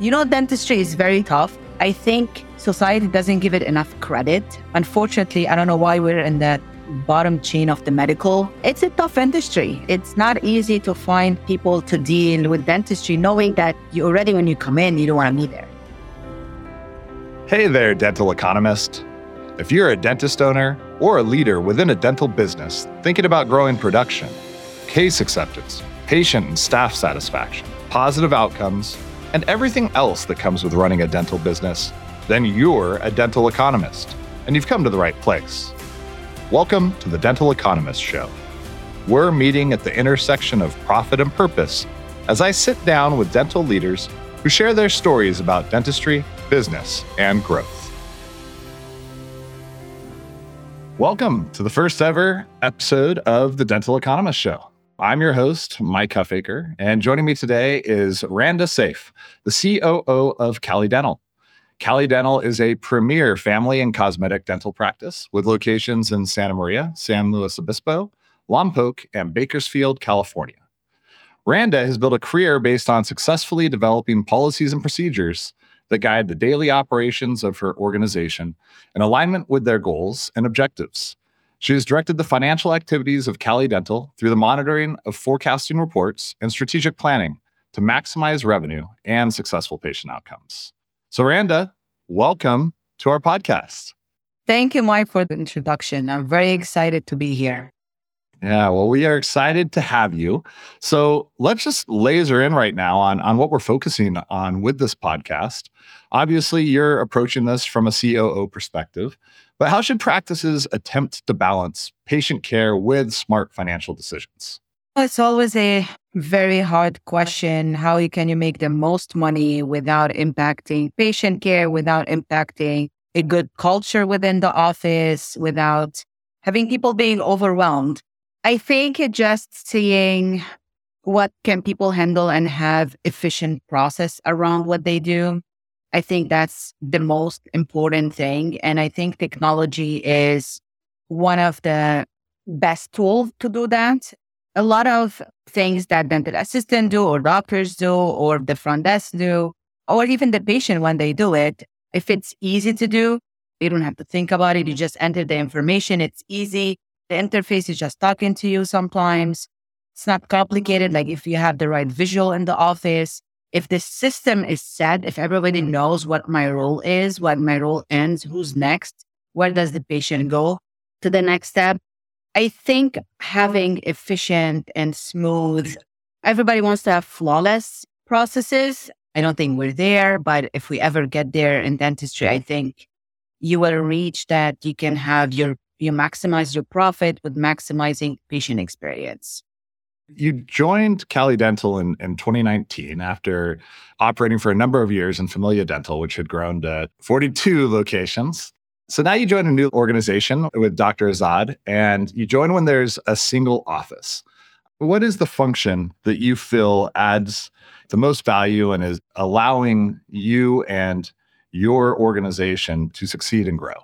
You know, dentistry is very tough. I think society doesn't give it enough credit. Unfortunately, I don't know why we're in that bottom chain of the medical. It's a tough industry. It's not easy to find people to deal with dentistry, knowing that you already, when you come in, you don't want to be there. Hey there, dental economist. If you're a dentist owner or a leader within a dental business thinking about growing production, case acceptance, patient and staff satisfaction, positive outcomes, and everything else that comes with running a dental business, then you're a dental economist, and you've come to the right place. Welcome to the Dental Economist Show. We're meeting at the intersection of profit and purpose as I sit down with dental leaders who share their stories about dentistry, business, and growth. Welcome to the first ever episode of the Dental Economist Show. I'm your host, Mike Huffaker, and joining me today is Randa Seif, the COO of Cali Dental. Cali Dental is a premier family and cosmetic dental practice with locations in Santa Maria, San Luis Obispo, Lompoc, and Bakersfield, California. Randa has built a career based on successfully developing policies and procedures that guide the daily operations of her organization in alignment with their goals and objectives. She has directed the financial activities of Cali Dental through the monitoring of forecasting reports and strategic planning to maximize revenue and successful patient outcomes. So, Randa, welcome to our podcast. Thank you, Mike, for the introduction. I'm very excited to be here. Yeah, well, we are excited to have you. So let's just laser in right now on what we're focusing on with this podcast. Obviously, you're approaching this from a COO perspective, but how should practices attempt to balance patient care with smart financial decisions? It's always a very hard question. How can you make the most money without impacting patient care, without impacting a good culture within the office, without having people being overwhelmed? I think just seeing what can people handle and have efficient process around what they do. I think that's the most important thing. And I think technology is one of the best tools to do that. A lot of things that dental assistants do or doctors do or the front desk do, or even the patient when they do it, if it's easy to do, you don't have to think about it. You just enter the information. It's easy. The interface is just talking to you sometimes. It's not complicated. Like if you have the right visual in the office, if the system is set, if everybody knows what my role is, what my role ends, who's next, where does the patient go to the next step, I think having efficient and smooth, everybody wants to have flawless processes. I don't think we're there, but if we ever get there in dentistry, I think you will reach that you can have you maximize your profit with maximizing patient experience. You joined Cali Dental in 2019 after operating for a number of years in Familia Dental, which had grown to 42 locations. So now you join a new organization with Dr. Azad, and you join when there's a single office. What is the function that you feel adds the most value and is allowing you and your organization to succeed and grow?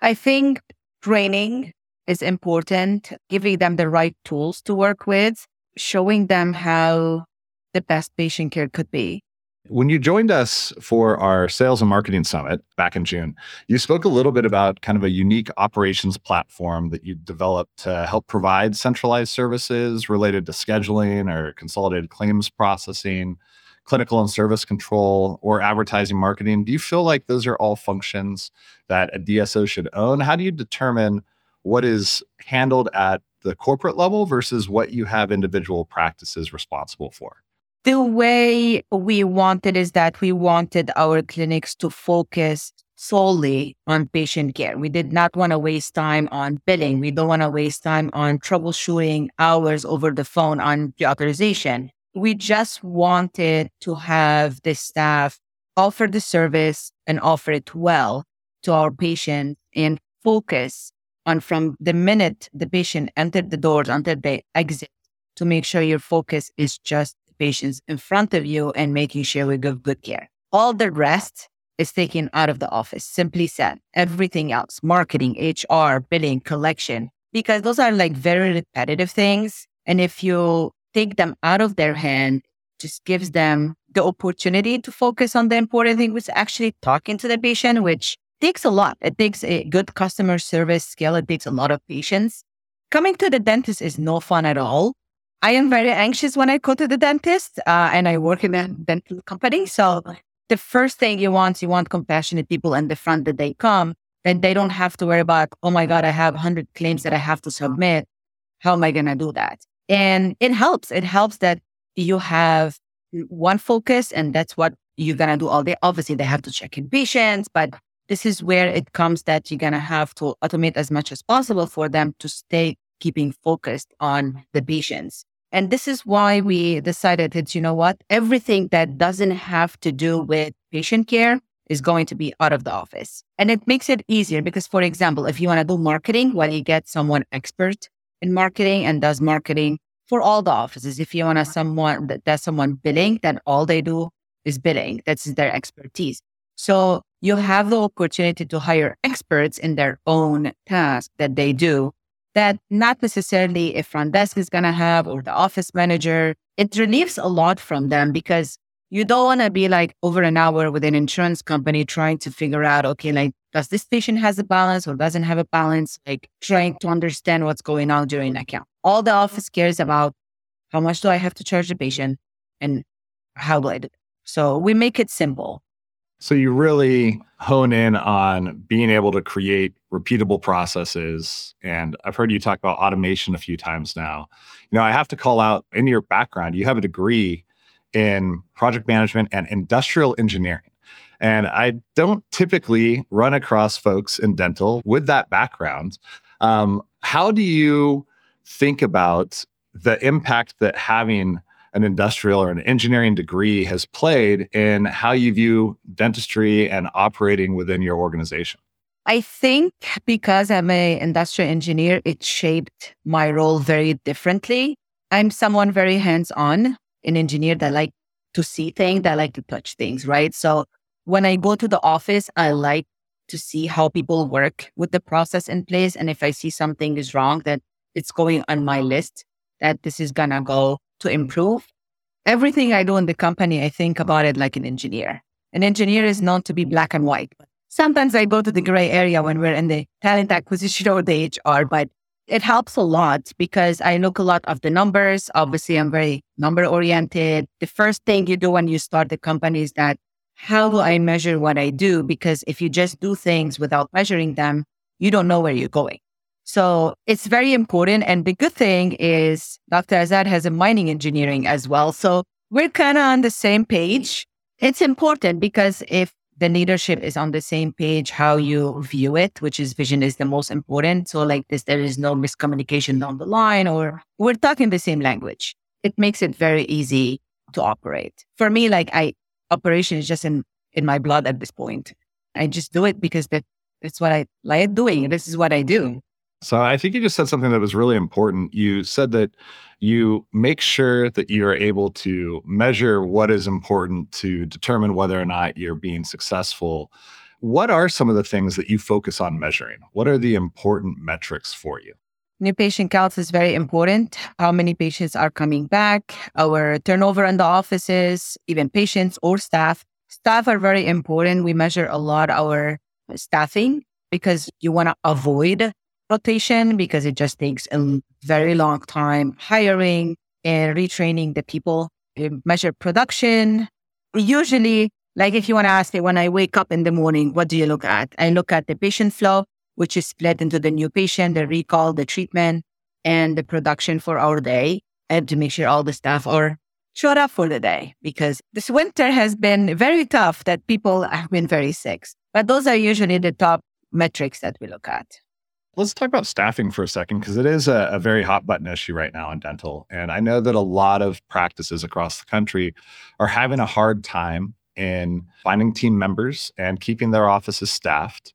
I think training is important, giving them the right tools to work with, showing them how the best patient care could be. When you joined us for our Sales and Marketing Summit back in June, you spoke a little bit about kind of a unique operations platform that you developed to help provide centralized services related to scheduling or consolidated claims processing, clinical and service control, or advertising marketing. Do you feel like those are all functions that a DSO should own? How do you determine what is handled at the corporate level versus what you have individual practices responsible for? The way we wanted is that we wanted our clinics to focus solely on patient care. We did not want to waste time on billing. We don't want to waste time on troubleshooting hours over the phone on the authorization. We just wanted to have the staff offer the service and offer it well to our patient and focus on from the minute the patient entered the doors until they exit to make sure your focus is just patients in front of you and making sure we give good care. All the rest is taken out of the office, simply said. Everything else, marketing, HR, billing, collection, because those are like very repetitive things. And if you take them out of their hand just gives them the opportunity to focus on the important thing, which is actually talking to the patient, which takes a lot. It takes a good customer service skill. It takes a lot of patience. Coming to the dentist is no fun at all. I am very anxious when I go to the dentist, and I work in a dental company. So the first thing you want compassionate people in the front that they come, and they don't have to worry about, oh my God, I have 100 claims that I have to submit. How am I going to do that? And it helps. It helps that you have one focus, and that's what you're going to do all day. Obviously, they have to check in patients, but this is where it comes that you're going to have to automate as much as possible for them to stay keeping focused on the patients. And this is why we decided it's, you know what, everything that doesn't have to do with patient care is going to be out of the office. And it makes it easier because, for example, if you want to do marketing, well, you get someone expert in marketing and does marketing for all the offices. If you want to someone that does someone billing, then all they do is billing. That's their expertise. So you have the opportunity to hire experts in their own task that they do that not necessarily a front desk is going to have or the office manager. It relieves a lot from them because you don't want to be like over an hour with an insurance company trying to figure out, okay, like, does this patient has a balance or doesn't have a balance? Like trying to understand what's going on during an account. All the office cares about how much do I have to charge the patient and how do I do it? So we make it simple. So you really hone in on being able to create repeatable processes. And I've heard you talk about automation a few times now. You know, I have to call out in your background, you have a degree in project management and industrial engineering. And I don't typically run across folks in dental with that background. How do you think about the impact that having an industrial or an engineering degree has played in how you view dentistry and operating within your organization? I think because I'm an industrial engineer, it shaped my role very differently. I'm someone very hands-on, an engineer that like to see things, that like to touch things, right? So when I go to the office, I like to see how people work with the process in place. And if I see something is wrong, that it's going on my list, that this is going to go to improve. Everything I do in the company, I think about it like an engineer. An engineer is known to be black and white. Sometimes I go to the gray area when we're in the talent acquisition or the HR, but it helps a lot because I look a lot of the numbers. Obviously, I'm very number oriented. The first thing you do when you start the company is that, how do I measure what I do? Because if you just do things without measuring them, you don't know where you're going. So it's very important. And the good thing is Dr. Azad has a mining engineering as well. So we're kind of on the same page. It's important because if the leadership is on the same page, how you view it, which is vision is the most important. So like this, there is no miscommunication down the line or we're talking the same language. It makes it very easy to operate. For me, like operation is just in my blood at this point. I just do it because that's what I like doing. This is what I do. So I think you just said something that was really important. You said that you make sure that you're able to measure what is important to determine whether or not you're being successful. What are some of the things that you focus on measuring? What are the important metrics for you? New patient counts is very important. How many patients are coming back, our turnover in the offices, even patients or staff. Staff are very important. We measure a lot our staffing because you want to avoid rotation because it just takes a very long time hiring and retraining the people. We measure production. Usually, like if you want to ask me when I wake up in the morning, what do you look at? I look at the patient flow, which is split into the new patient, the recall, the treatment, and the production for our day. And to make sure all the staff are showed up for the day because this winter has been very tough that people have been very sick. But those are usually the top metrics that we look at. Let's talk about staffing for a second, because it is a very hot button issue right now in dental. And I know that a lot of practices across the country are having a hard time in finding team members and keeping their offices staffed.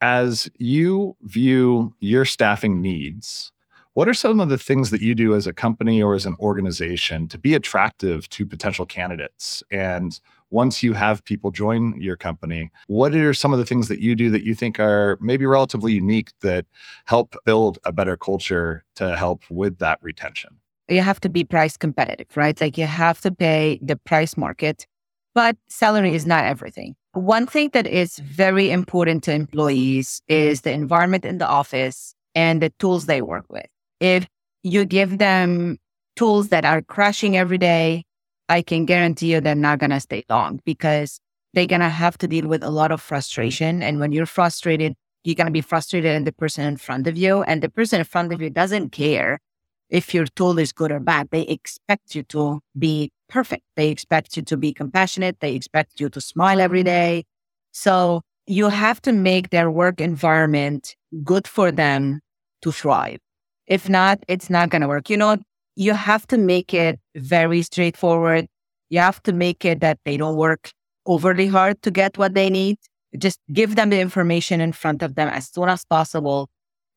As you view your staffing needs, what are some of the things that you do as a company or as an organization to be attractive to potential candidates? And once you have people join your company, what are some of the things that you do that you think are maybe relatively unique that help build a better culture to help with that retention? you have to be price competitive, right? Like you have to pay the price market, but salary is not everything. One thing that is very important to employees is the environment in the office and the tools they work with. If you give them tools that are crashing every day, I can guarantee you they're not going to stay long because they're going to have to deal with a lot of frustration. And when you're frustrated, you're going to be frustrated at the person in front of you. And the person in front of you doesn't care if your tool is good or bad. They expect you to be perfect. They expect you to be compassionate. They expect you to smile every day. So you have to make their work environment good for them to thrive. If not, it's not going to work. You know, you have to make it very straightforward. You have to make it that they don't work overly hard to get what they need. Just give them the information in front of them as soon as possible,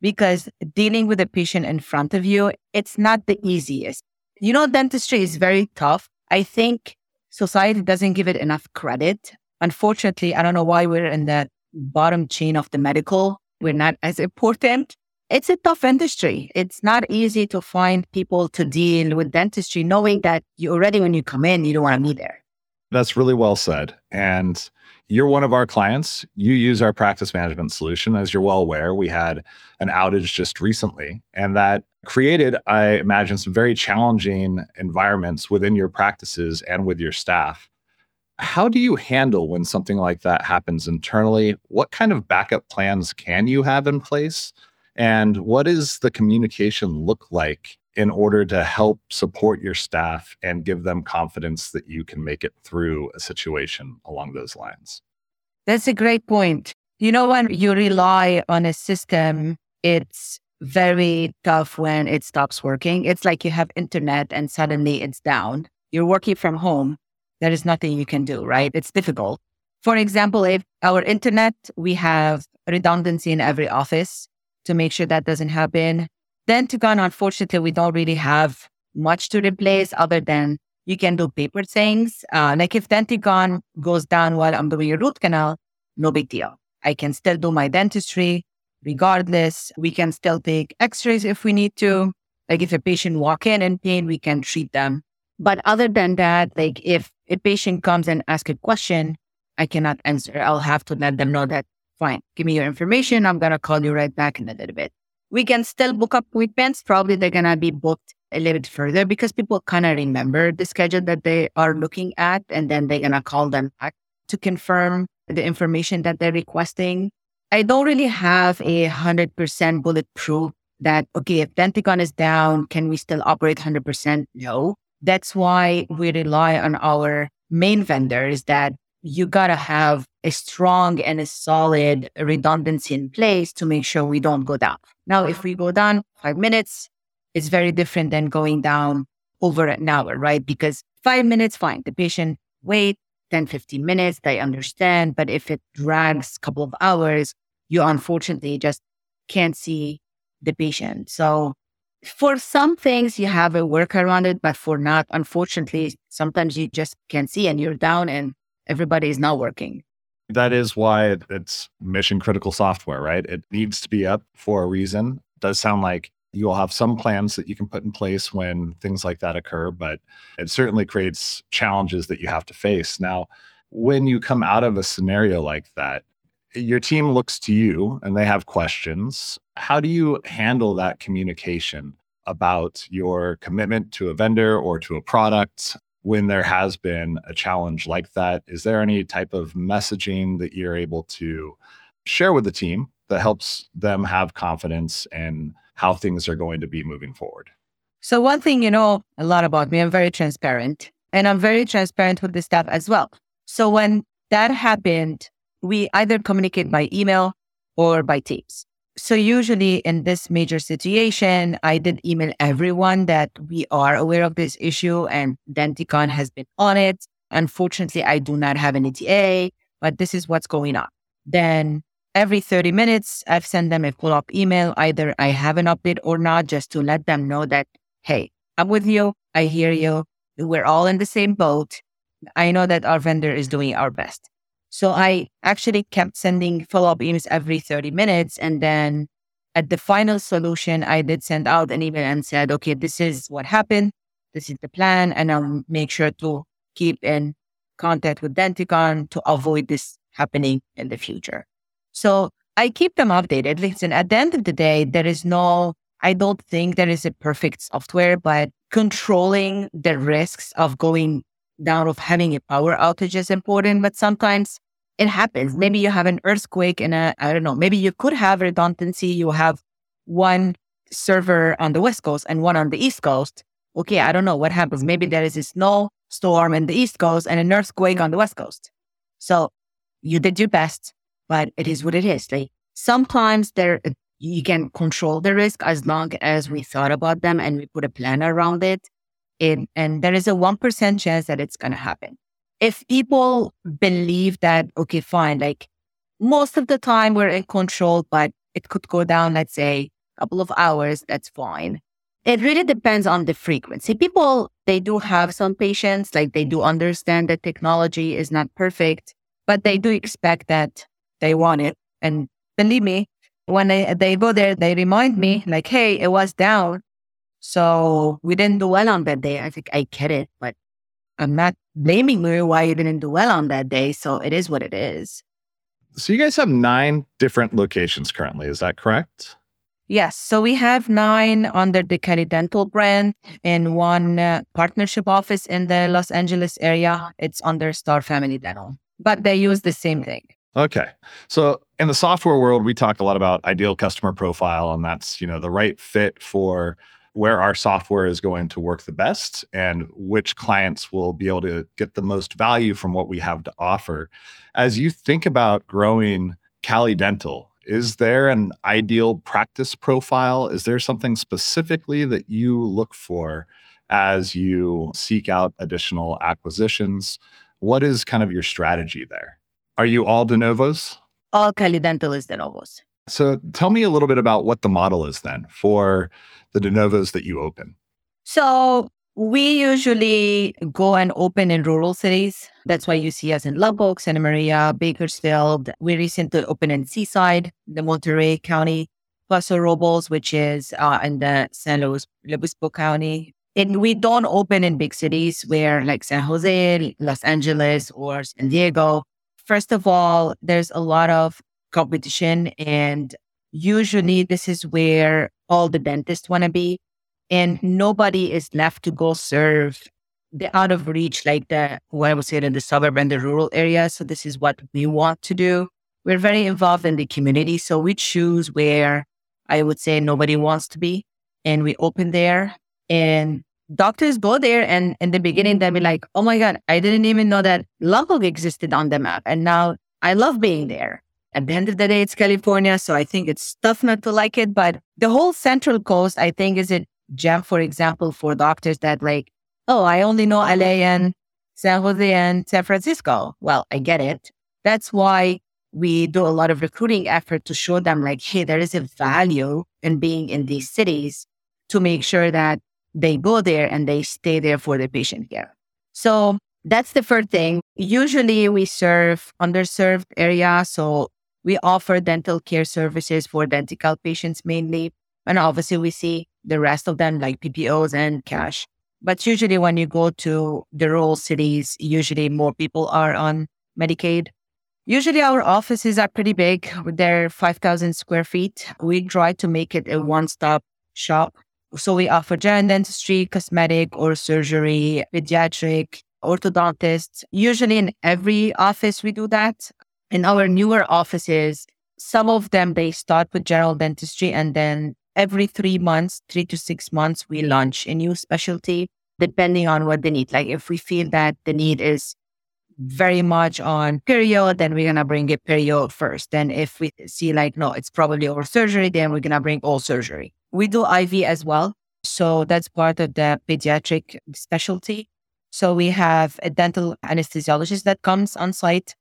because dealing with a patient in front of you, it's not the easiest. You know, dentistry is very tough. I think society doesn't give it enough credit. Unfortunately, I don't know why we're in that bottom chain of the medical. We're not as important. It's a tough industry. It's not easy to find people to deal with dentistry, knowing that you already, when you come in, you don't want to be there. That's really well said. And you're one of our clients. You use our practice management solution. As you're well aware, we had an outage just recently, and that created, I imagine, some very challenging environments within your practices and with your staff. How do you handle when something like that happens internally? What kind of backup plans can you have in place? And what does the communication look like in order to help support your staff and give them confidence that you can make it through a situation along those lines? That's a great point. You know, when you rely on a system, it's very tough when it stops working. It's like you have internet and suddenly it's down. You're working from home. There is nothing you can do, right? It's difficult. For example, if our internet, we have redundancy in every office to make sure that doesn't happen. Denticon, unfortunately, we don't really have much to replace other than you can do paper things. Like if Denticon goes down while I'm doing a root canal, no big deal. I can still do my dentistry regardless. We can still take x-rays if we need to. Like if a patient walks in pain, we can treat them. But other than that, like if a patient comes and asks a question, I cannot answer. I'll have to let them know that, fine, give me your information. I'm going to call you right back in a little bit. We can still book up appointments. Probably they're going to be booked a little bit further because people kind of remember the schedule that they are looking at, and then they're going to call them back to confirm the information that they're requesting. I don't really have 100% bulletproof that, okay, if Denticon is down, can we still operate 100%? No. That's why we rely on our main vendors, that you got to have a strong and a solid redundancy in place to make sure we don't go down. Now, if we go down 5 minutes, it's very different than going down over an hour, right? Because 5 minutes, fine. The patient wait 10, 15 minutes, they understand. But if it drags a couple of hours, you unfortunately just can't see the patient. So for some things, you have a workaround it, but for not, unfortunately, sometimes you just can't see and you're down and everybody is not working. That is why it's mission critical software, right? It needs to be up for a reason. It does sound like you will have some plans that you can put in place when things like that occur, but it certainly creates challenges that you have to face. Now, when you come out of a scenario like that, your team looks to you and they have questions. How do you handle that communication about your commitment to a vendor or to a product? When there has been a challenge like that, is there any type of messaging that you're able to share with the team that helps them have confidence in how things are going to be moving forward? So one thing you know a lot about me, I'm very transparent, and I'm very transparent with the staff as well. So when that happened, we either communicate by email or by Teams. So usually in this major situation, I did email everyone that we are aware of this issue and Denticon has been on it. Unfortunately, I do not have an ETA, but this is what's going on. Then every 30 minutes, I've sent them a follow-up email. Either I have an update or not, just to let them know that, hey, I'm with you. I hear you. We're all in the same boat. I know that our vendor is doing our best. So I actually kept sending follow-up emails every 30 minutes. And then at the final solution, I did send out an email and said, okay, this is what happened. This is the plan. And I'll make sure to keep in contact with Denticon to avoid this happening in the future. So I keep them updated. Listen, at the end of the day, I don't think there is a perfect software, but controlling the risks of going down, of having a power outage is important. But sometimes it happens. Maybe you have an earthquake and maybe you could have redundancy. You have one server on the West Coast and one on the East Coast. Okay, I don't know what happens. Maybe there is a snowstorm in the East Coast and an earthquake on the West Coast. So you did your best, but it is what it is. Like, sometimes you can control the risk as long as we thought about them and we put a plan around it. And there is a 1% chance that it's going to happen. If people believe that, okay, fine, like most of the time we're in control, but it could go down, let's say, a couple of hours, that's fine. It really depends on the frequency. People, they do have some patience, like they do understand that technology is not perfect, but they do expect that they want it. And believe me, when they go there, they remind me like, hey, it was down. So we didn't do well on that day. I think I get it, but I'm not blaming you why you didn't do well on that day. So it is what it is. So you guys have 9 different locations currently. Is that correct? Yes. So we have 9 under the Cali Dental brand and one partnership office in the Los Angeles area. It's under Star Family Dental, but they use the same thing. Okay. So in the software world, we talk a lot about ideal customer profile, and that's, the right fit for where our software is going to work the best and which clients will be able to get the most value from what we have to offer. As you think about growing Cali Dental, is there an ideal practice profile? Is there something specifically that you look for as you seek out additional acquisitions? What is kind of your strategy there? Are you all de novos? All Cali Dental is de novos. So tell me a little bit about what the model is then for the de novos that you open. So we usually go and open in rural cities. That's why you see us in Lubbock, Santa Maria, Bakersfield. We recently opened in Seaside, the Monterey County, Paso Robles, which is in the San Luis Obispo County. And we don't open in big cities where like San Jose, Los Angeles, or San Diego. First of all, there's a lot of competition, and usually this is where all the dentists want to be, and nobody is left to go serve the out of reach, like the suburb and the rural area. So this is what we want to do. We're very involved in the community, so we choose where I would say nobody wants to be, and we open there. And doctors go there, and in the beginning, they'll be like, oh my God, I didn't even know that Lubbock existed on the map. And now I love being there. At the end of the day, it's California, so I think it's tough not to like it. But the whole Central Coast, I think, is a gem, for example, for doctors that like, oh, I only know LA and San Jose and San Francisco. Well, I get it. That's why we do a lot of recruiting effort to show them like, hey, there is a value in being in these cities, to make sure that they go there and they stay there for the patient care. So that's the first thing. Usually we serve underserved areas. So we offer dental care services for Denticon patients mainly. And obviously we see the rest of them like PPOs and cash. But usually when you go to the rural cities, usually more people are on Medicaid. Usually our offices are pretty big. They're 5,000 square feet. We try to make it a one-stop shop. So we offer general dentistry, cosmetic or surgery, pediatric, orthodontists. Usually in every office we do that. In our newer offices, some of them, they start with general dentistry, and then every 3 to 6 months, we launch a new specialty depending on what they need. Like if we feel that the need is very much on perio, then we're going to bring a perio first. Then if we see like, no, it's probably over surgery, then we're going to bring all surgery. We do IV as well. So that's part of the pediatric specialty. So we have a dental anesthesiologist that comes on site,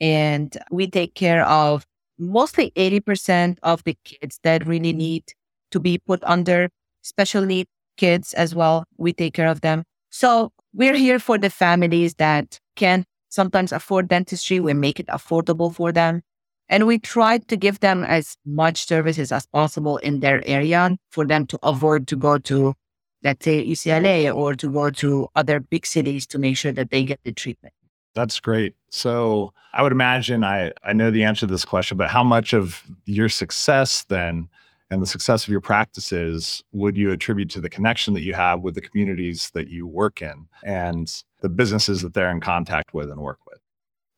and we take care of mostly 80% of the kids that really need to be put under special need kids as well. We take care of them. So we're here for the families that can sometimes afford dentistry. We make it affordable for them. And we tried to give them as much services as possible in their area for them to avoid to go to, let's say, UCLA or to go to other big cities to make sure that they get the treatment. That's great. So I would imagine, I know the answer to this question, but how much of your success then and the success of your practices would you attribute to the connection that you have with the communities that you work in and the businesses that they're in contact with and work with?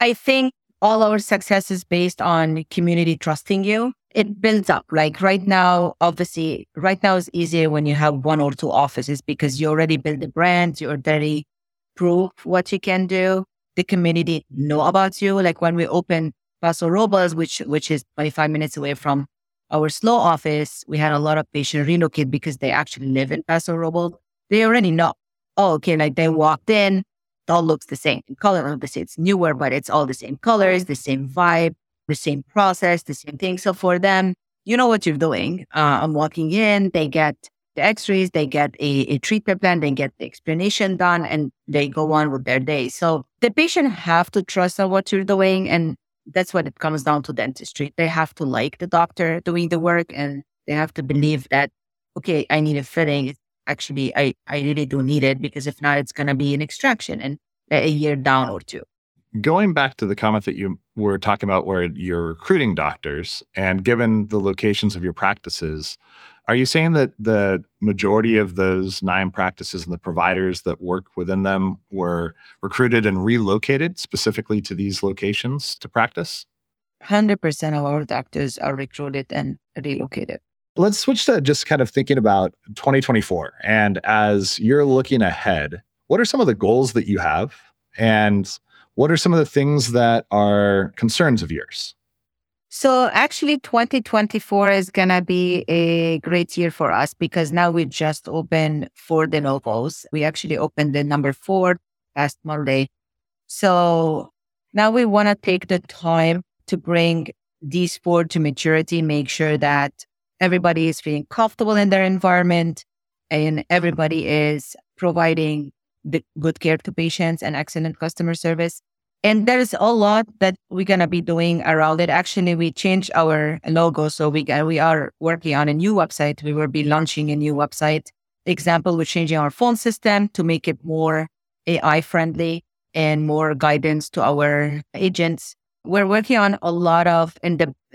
I think all our success is based on community trusting you. It builds up. Like right now, obviously, right now is easier when you have one or two offices because you already build the brand, you already prove what you can do. The community know about you. Like when we opened Paso Robles, which is 25 minutes away from our SLO office, we had a lot of patients relocate because they actually live in Paso Robles. They already know. Oh, okay. Like they walked in, it all looks the same in color. Obviously, it's newer, but it's all the same colors, the same vibe, the same process, the same thing. So for them, you know what you're doing. I'm walking in, they get the x-rays, they get a treatment plan, they get the explanation done, and they go on with their day. So the patient have to trust on what you're doing, and that's what it comes down to dentistry. They have to like the doctor doing the work, and they have to believe that, okay, I need a fitting. Actually, I really do need it, because if not, it's going to be an extraction and a year down or two. Going back to the comment that you were talking about where you're recruiting doctors, and given the locations of your practices, are you saying that the majority of those 9 practices and the providers that work within them were recruited and relocated specifically to these locations to practice? 100% of our doctors are recruited and relocated. Let's switch to just kind of thinking about 2024. And as you're looking ahead, what are some of the goals that you have? And what are some of the things that are concerns of yours? So actually, 2024 is going to be a great year for us because now we just opened 4 de novos. We actually opened the number 4 last Monday. So now we want to take the time to bring these 4 to maturity, make sure that everybody is feeling comfortable in their environment and everybody is providing the good care to patients and excellent customer service. And there's a lot that we're going to be doing around it. Actually, we changed our logo. So we are working on a new website. We will be launching a new website. Example, we're changing our phone system to make it more AI friendly and more guidance to our agents. We're working on a lot of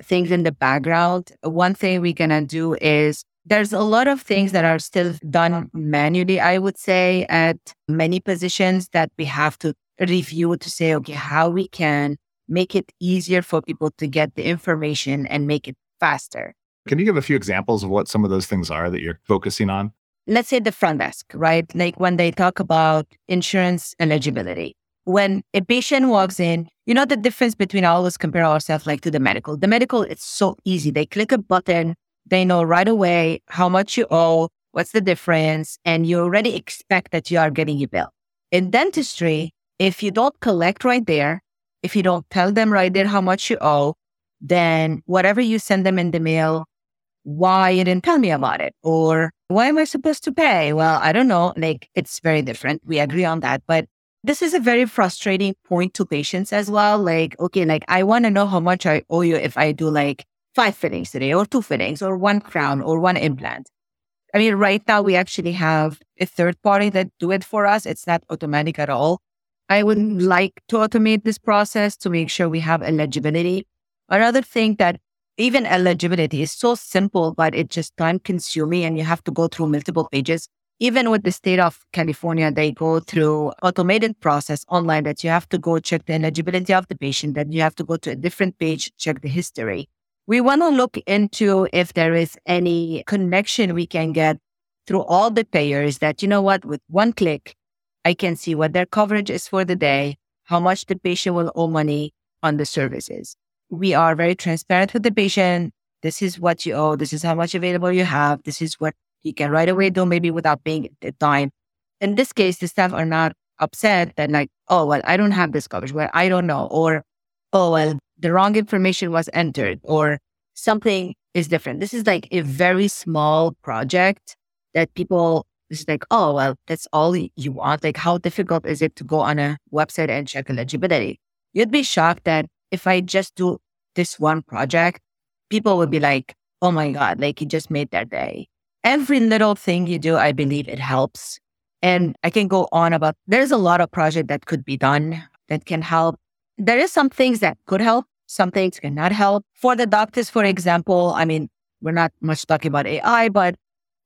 things in the background. One thing we're going to do is there's a lot of things that are still done manually, I would say, at many positions that we have to review to say, okay, how we can make it easier for people to get the information and make it faster. Can you give a few examples of what some of those things are that you're focusing on? Let's say the front desk, right? Like when they talk about insurance eligibility. When a patient walks in, you know the difference between, I always compare ourselves like to the medical. The medical, it's so easy. They click a button, they know right away how much you owe, what's the difference, and you already expect that you are getting your bill. In dentistry, if you don't collect right there, if you don't tell them right there how much you owe, then whatever you send them in the mail, why you didn't tell me about it? Or why am I supposed to pay? Well, I don't know. Like, it's very different. We agree on that, but this is a very frustrating point to patients as well. Like, okay, like I want to know how much I owe you if I do like 5 fittings today or 2 fittings or 1 crown or 1 implant. I mean, right now we actually have a third party that do it for us. It's not automatic at all. I would like to automate this process to make sure we have eligibility. Another thing that even eligibility is so simple, but it's just time consuming and you have to go through multiple pages. Even with the state of California, they go through automated process online that you have to go check the eligibility of the patient, that you have to go to a different page, check the history. We want to look into if there is any connection we can get through all the payers that, you know what, with one click, I can see what their coverage is for the day, how much the patient will owe money on the services. We are very transparent with the patient. This is what you owe. This is how much available you have. This is what you can right away do, maybe without paying the time. In this case, the staff are not upset that like, oh, well, I don't have this coverage. Well, I don't know. Or, oh, well, the wrong information was entered or something is different. This is like a very small project that people, it's like, oh, well, that's all you want. Like, how difficult is it to go on a website and check eligibility? You'd be shocked that if I just do this one project, people would be like, oh my God, like you just made their day. Every little thing you do, I believe it helps. And I can go on about, there's a lot of projects that could be done that can help. There is some things that could help, some things cannot help. For the doctors, for example, I mean, we're not much talking about AI, but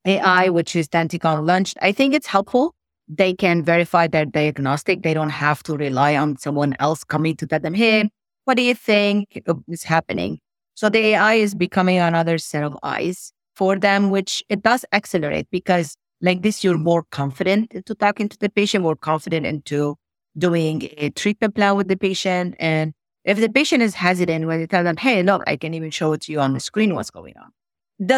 AI, which is Denticon launched, I think it's helpful. They can verify their diagnostic. They don't have to rely on someone else coming to tell them, hey, what do you think is happening? So the AI is becoming another set of eyes for them, which it does accelerate because like this, you're more confident into talking to the patient, more confident into doing a treatment plan with the patient. And if the patient is hesitant, when you tell them, hey, look, I can even show it to you on the screen what's going on.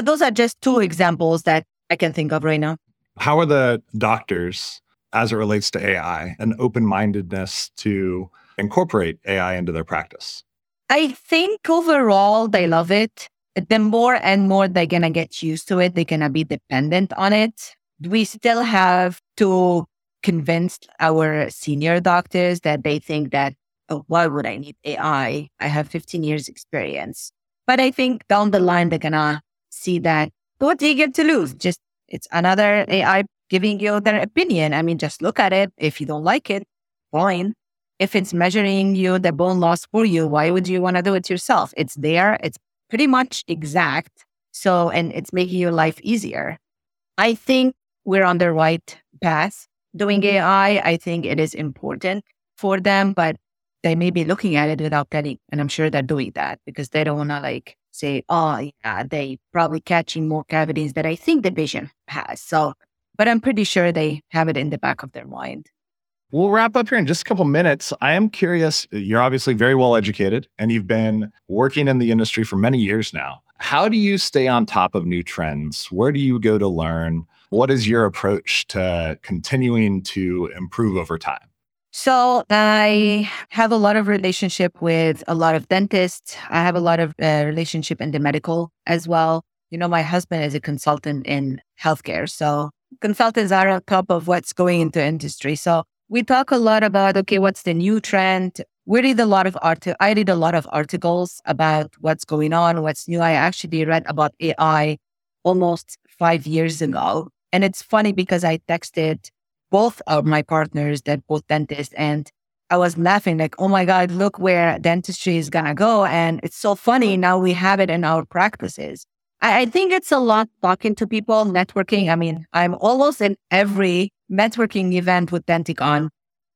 Those are just two examples that I can think of right now. How are the doctors, as it relates to AI, and open-mindedness to incorporate AI into their practice? I think overall, they love it. The more and more they're going to get used to it, they're going to be dependent on it. We still have to convince our senior doctors that they think that, oh, why would I need AI? I have 15 years experience. But I think down the line, they're going to see that, what do you get to lose? Just it's another AI giving you their opinion. I mean, just look at it. If you don't like it, fine. If it's measuring you the bone loss for you, why would you want to do it yourself? It's there. It's pretty much exact. So, and it's making your life easier. I think we're on the right path doing AI. I think it is important for them, but they may be looking at it without planning. And I'm sure they're doing that because they don't want to like say, oh, yeah, they probably catching more cavities that I think the patient has. So, but I'm pretty sure they have it in the back of their mind. We'll wrap up here in just a couple minutes. I am curious, you're obviously very well educated and you've been working in the industry for many years now. How do you stay on top of new trends? Where do you go to learn? What is your approach to continuing to improve over time? So I have a lot of relationship with a lot of dentists. I have a lot of relationship in the medical as well. You know, my husband is a consultant in healthcare. So consultants are on top of what's going into industry. So we talk a lot about, okay, what's the new trend? We read a lot of I read a lot of articles about what's going on, what's new. I actually read about AI almost 5 years ago. And it's funny because I texted both of my partners, they're both dentists, and I was laughing like, oh my God, look where dentistry is going to go. And it's so funny. Now we have it in our practices. I think it's a lot talking to people, networking. I mean, I'm almost in every networking event with Denticon.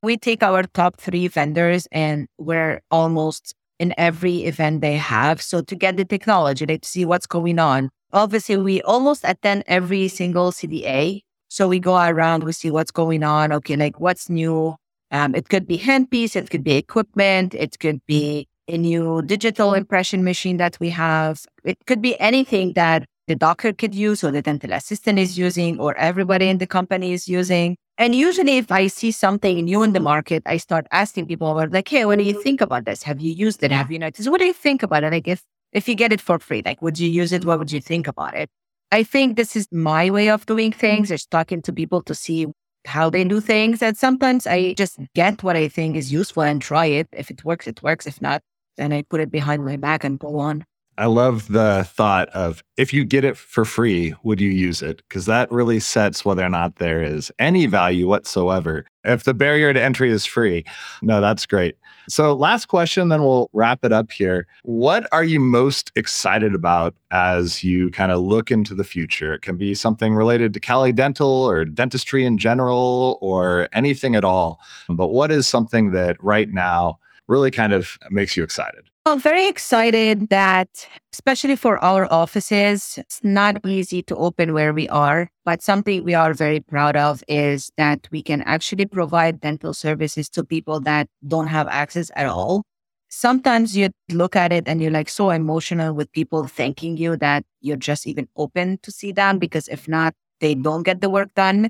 We take our top 3 vendors and we're almost in every event they have. So to get the technology, to see what's going on. Obviously, we almost attend every single CDA. So we go around, we see what's going on. Okay, like what's new? It could be handpiece, it could be equipment, it could be a new digital impression machine that we have. It could be anything that the doctor could use or the dental assistant is using or everybody in the company is using. And usually if I see something new in the market, I start asking people about like, hey, what do you think about this? Have you used it? Have you noticed? What do you think about it? Like if you get it for free, like would you use it? What would you think about it? I think this is my way of doing things, is talking to people to see how they do things. And sometimes I just get what I think is useful and try it. If it works, it works. If not, then I put it behind my back and go on. I love the thought of, if you get it for free, would you use it? Because that really sets whether or not there is any value whatsoever. If the barrier to entry is free. No, that's great. So last question, then we'll wrap it up here. What are you most excited about as you kind of look into the future? It can be something related to Cali Dental or dentistry in general or anything at all. But what is something that right now really kind of makes you excited? I'm very excited that, especially for our offices, it's not easy to open where we are, but something we are very proud of is that we can actually provide dental services to people that don't have access at all. Sometimes you look at it and you're like so emotional with people thanking you that you're just even open to see them, because if not, they don't get the work done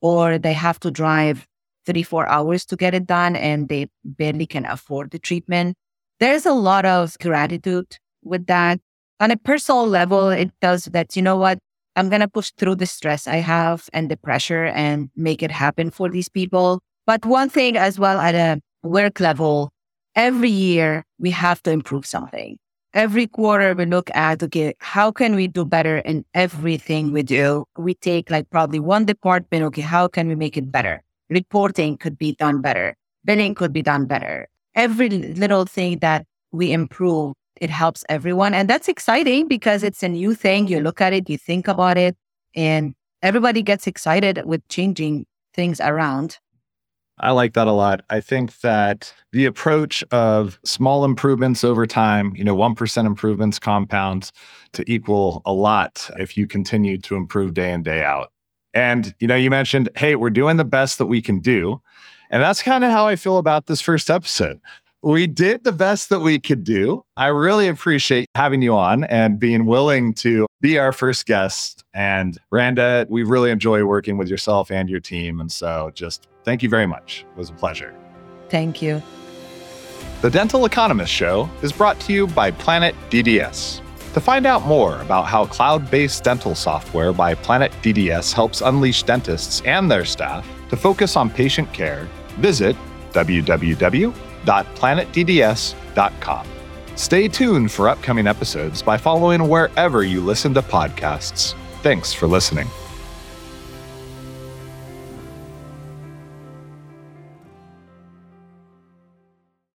or they have to drive 3-4 hours to get it done and they barely can afford the treatment. There's a lot of gratitude with that. On a personal level, it does that, you know what, I'm going to push through the stress I have and the pressure and make it happen for these people. But one thing as well at a work level, every year we have to improve something. Every quarter we look at, okay, how can we do better in everything we do? We take like probably one department, okay, how can we make it better? Reporting could be done better. Billing could be done better. Every little thing that we improve, it helps everyone. And that's exciting because it's a new thing. You look at it, you think about it, and everybody gets excited with changing things around. I like that a lot. I think that the approach of small improvements over time, 1% improvements compound to equal a lot if you continue to improve day in, day out. And, you mentioned, hey, we're doing the best that we can do. And that's kind of how I feel about this first episode. We did the best that we could do. I really appreciate having you on and being willing to be our first guest. And Randa, we really enjoy working with yourself and your team. And so just thank you very much. It was a pleasure. Thank you. The Dental Economist Show is brought to you by Planet DDS. To find out more about how cloud-based dental software by Planet DDS helps unleash dentists and their staff to focus on patient care, visit www.planetdds.com. Stay tuned for upcoming episodes by following wherever you listen to podcasts. Thanks for listening.